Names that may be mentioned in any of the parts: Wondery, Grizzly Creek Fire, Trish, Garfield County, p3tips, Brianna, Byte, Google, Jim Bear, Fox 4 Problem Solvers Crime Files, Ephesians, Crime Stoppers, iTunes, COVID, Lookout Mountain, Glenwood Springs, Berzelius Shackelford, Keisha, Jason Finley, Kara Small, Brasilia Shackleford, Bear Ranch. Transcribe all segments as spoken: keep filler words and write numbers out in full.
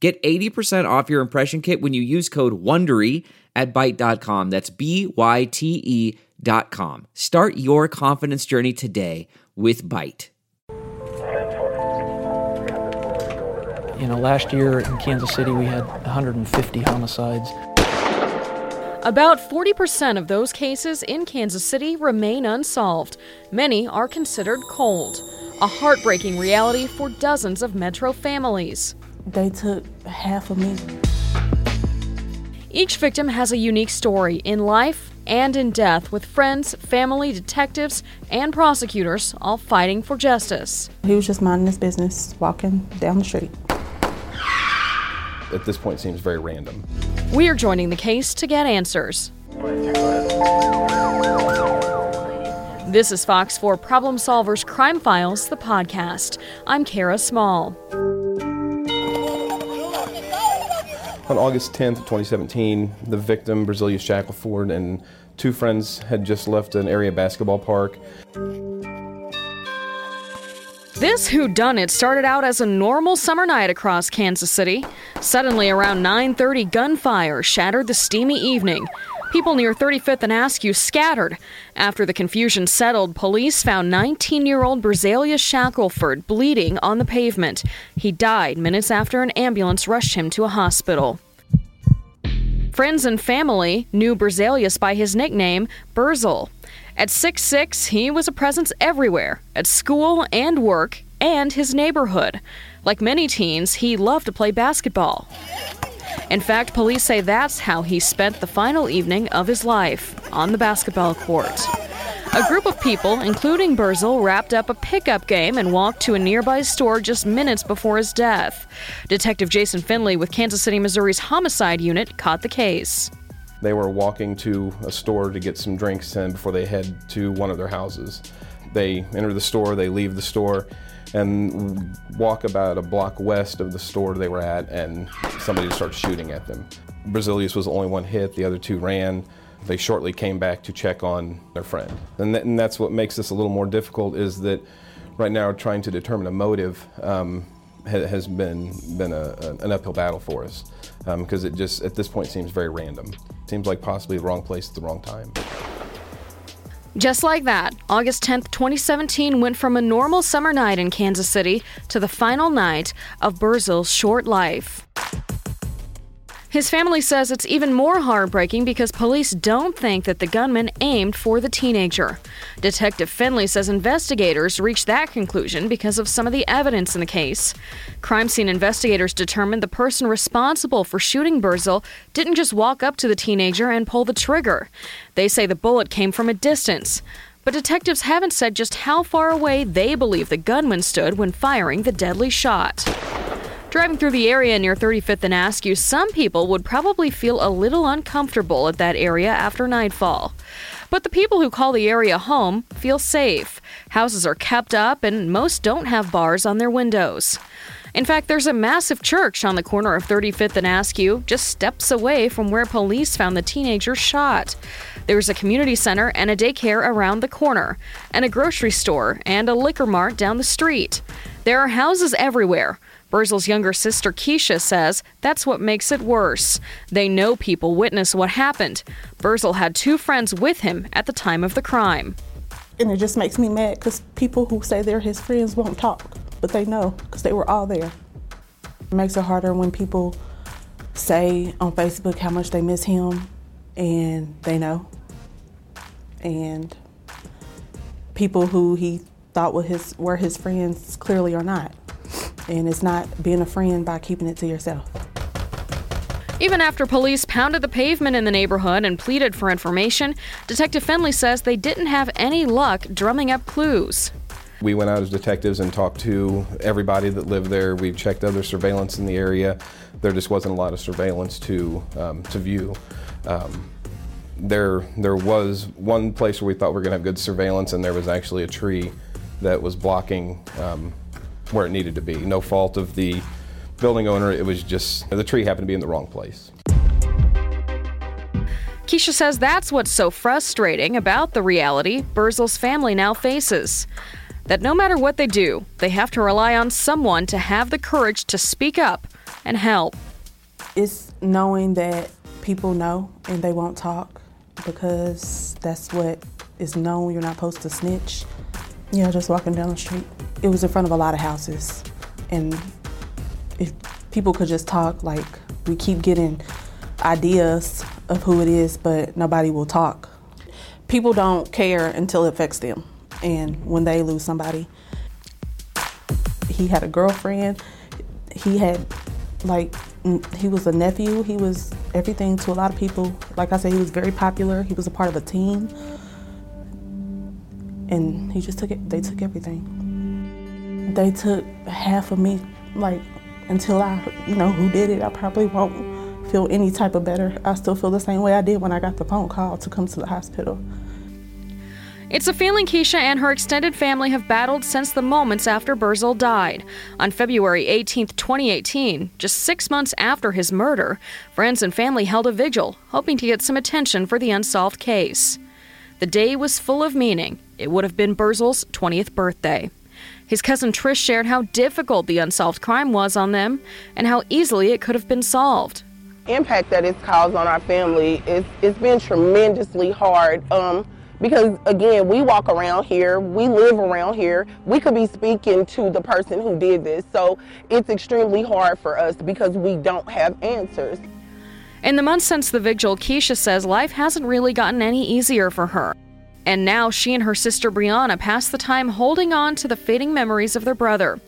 Get eighty percent off your impression kit when you use code WONDERY at byte dot com. That's B Y T E dot com. Start your confidence journey today with Byte. You know, last year in Kansas City, we had one hundred fifty homicides. About forty percent of those cases in Kansas City remain unsolved. Many are considered cold, a heartbreaking reality for dozens of metro families. They took half of me. Each victim has a unique story in life and in death, with friends, family, detectives, and prosecutors all fighting for justice. He was just minding his business, walking down the street. At this point, seems very random. We're joining the case to get answers. This is Fox four Problem Solvers Crime Files, the podcast. I'm Kara Small. On August tenth, twenty seventeen, the victim, Brasilia Shackleford, and two friends had just left an area basketball park. This whodunit started out as a normal summer night across Kansas City. Suddenly, around nine thirty, gunfire shattered the steamy evening. People near thirty-fifth and Askew scattered. After the confusion settled, police found nineteen-year-old Berzelius Shackelford bleeding on the pavement. He died minutes after an ambulance rushed him to a hospital. Friends and family knew Berzelius by his nickname, Berzel. At six foot six, he was a presence everywhere, at school and work and his neighborhood. Like many teens, he loved to play basketball. In fact, police say that's how he spent the final evening of his life, on the basketball court. A group of people, including Berzel, wrapped up a pickup game and walked to a nearby store just minutes before his death. Detective Jason Finley with Kansas City, Missouri's Homicide Unit caught the case. They were walking to a store to get some drinks and before they head to one of their houses. They enter the store, they leave the store, and walk about a block west of the store they were at, and somebody starts shooting at them. Berzelius was the only one hit, the other two ran. They shortly came back to check on their friend. And, that, and that's what makes this a little more difficult, is that right now trying to determine a motive um, ha, has been, been a, a, an uphill battle for us. Because um, it just, at this point, seems very random. Seems like possibly the wrong place at the wrong time. Just like that, August tenth, twenty seventeen went from a normal summer night in Kansas City to the final night of Berzel's short life. His family says it's even more heartbreaking because police don't think that the gunman aimed for the teenager. Detective Finley says investigators reached that conclusion because of some of the evidence in the case. Crime scene investigators determined the person responsible for shooting Berzel didn't just walk up to the teenager and pull the trigger. They say the bullet came from a distance. But detectives haven't said just how far away they believe the gunman stood when firing the deadly shot. Driving through the area near thirty-fifth and Askew, some people would probably feel a little uncomfortable at that area after nightfall. But the people who call the area home feel safe. Houses are kept up, and most don't have bars on their windows. In fact, there's a massive church on the corner of thirty-fifth and Askew, just steps away from where police found the teenager shot. There's a community center and a daycare around the corner, and a grocery store and a liquor mart down the street. There are houses everywhere. Berzel's younger sister, Keisha, says that's what makes it worse. They know people witnessed what happened. Berzel had two friends with him at the time of the crime. And it just makes me mad because people who say they're his friends won't talk, but they know because they were all there. It makes it harder when people say on Facebook how much they miss him, and they know. And people who he thought were his, were his friends clearly are not. And it's not being a friend by keeping it to yourself. Even after police pounded the pavement in the neighborhood and pleaded for information, Detective Finley says they didn't have any luck drumming up clues. We went out as detectives and talked to everybody that lived there. We checked other surveillance in the area. There just wasn't a lot of surveillance to um, to view. Um, there there was one place where we thought we were going to have good surveillance, and there was actually a tree that was blocking um, where it needed to be. No fault of the building owner, it was just the tree happened to be in the wrong place. Keisha says that's what's so frustrating about the reality Berzel's family now faces. That no matter what they do, they have to rely on someone to have the courage to speak up and help. It's knowing that people know and they won't talk because that's what is known. You're not supposed to snitch. You know, just walking down the street. It was in front of a lot of houses. And if people could just talk, like, we keep getting ideas of who it is, but nobody will talk. People don't care until it affects them. And when they lose somebody, he had a girlfriend, he had, like, he was a nephew, he was everything to a lot of people. Like I said, he was very popular, he was a part of a team, and he just took it, they took everything. They took half of me, like, until I, you know, who did it, I probably won't feel any type of better. I still feel the same way I did when I got the phone call to come to the hospital. It's a feeling Keisha and her extended family have battled since the moments after Berzel died. On February eighteenth, twenty eighteen, just six months after his murder, friends and family held a vigil, hoping to get some attention for the unsolved case. The day was full of meaning. It would have been Berzel's twentieth birthday. His cousin Trish shared how difficult the unsolved crime was on them and how easily it could have been solved. The impact that it's caused on our family, it's, it's been tremendously hard. Um, Because, again, we walk around here, we live around here, we could be speaking to the person who did this. So it's extremely hard for us because we don't have answers. In the months since the vigil, Keisha says life hasn't really gotten any easier for her. And now she and her sister Brianna pass the time holding on to the fading memories of their brother.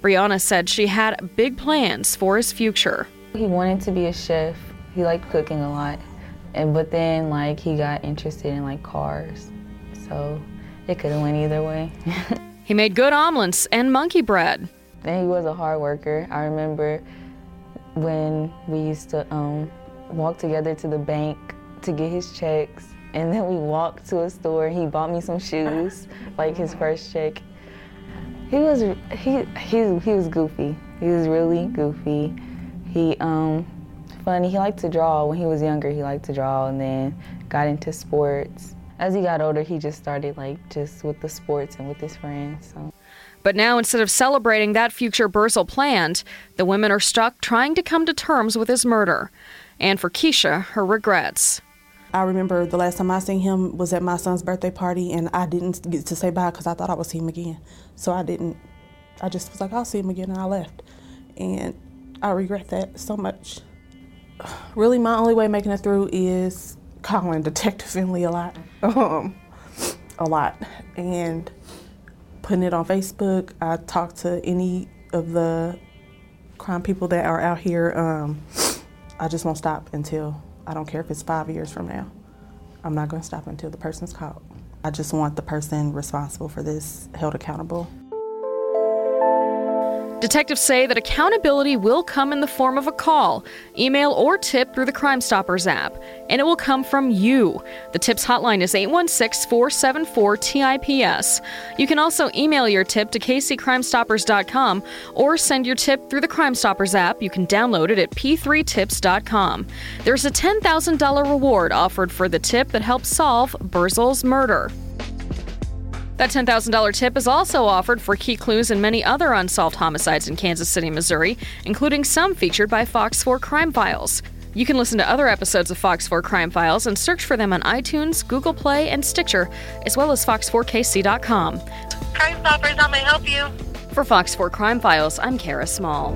Brianna said she had big plans for his future. He wanted to be a chef. He liked cooking a lot. And but then, like, he got interested in, like, cars, so it could have went either way. He made good omelets and monkey bread. And he was a hard worker. I remember when we used to um, walk together to the bank to get his checks, and then we walked to a store. He bought me some shoes, like his first check. He was he he he was goofy. He was really goofy. He um. funny. He liked to draw. When he was younger, he liked to draw and then got into sports. As he got older, he just started, like, just with the sports and with his friends. So. But now, instead of celebrating that future Berzel planned, the women are stuck trying to come to terms with his murder. And for Keisha, her regrets. I remember the last time I seen him was at my son's birthday party, and I didn't get to say bye because I thought I would see him again. So I didn't. I just was like, I'll see him again, and I left. And I regret that so much. Really, my only way of making it through is calling Detective Finley a lot, um, a lot, and putting it on Facebook. I talk to any of the crime people that are out here. Um, I just won't stop until, I don't care if it's five years from now. I'm not going to stop until the person's caught. I just want the person responsible for this held accountable. Detectives say that accountability will come in the form of a call, email, or tip through the Crime Stoppers app, and it will come from you. The tips hotline is eight one six, four seven four, T I P S. You can also email your tip to k c crime stoppers dot com or send your tip through the Crime Stoppers app. You can download it at p three tips dot com. There's a ten thousand dollars reward offered for the tip that helps solve Berzel's murder. That ten thousand dollars tip is also offered for key clues in many other unsolved homicides in Kansas City, Missouri, including some featured by Fox four Crime Files. You can listen to other episodes of Fox four Crime Files and search for them on iTunes, Google Play, and Stitcher, as well as fox four k c dot com. Crime Stoppers, how may I help you? For Fox four Crime Files, I'm Kara Small.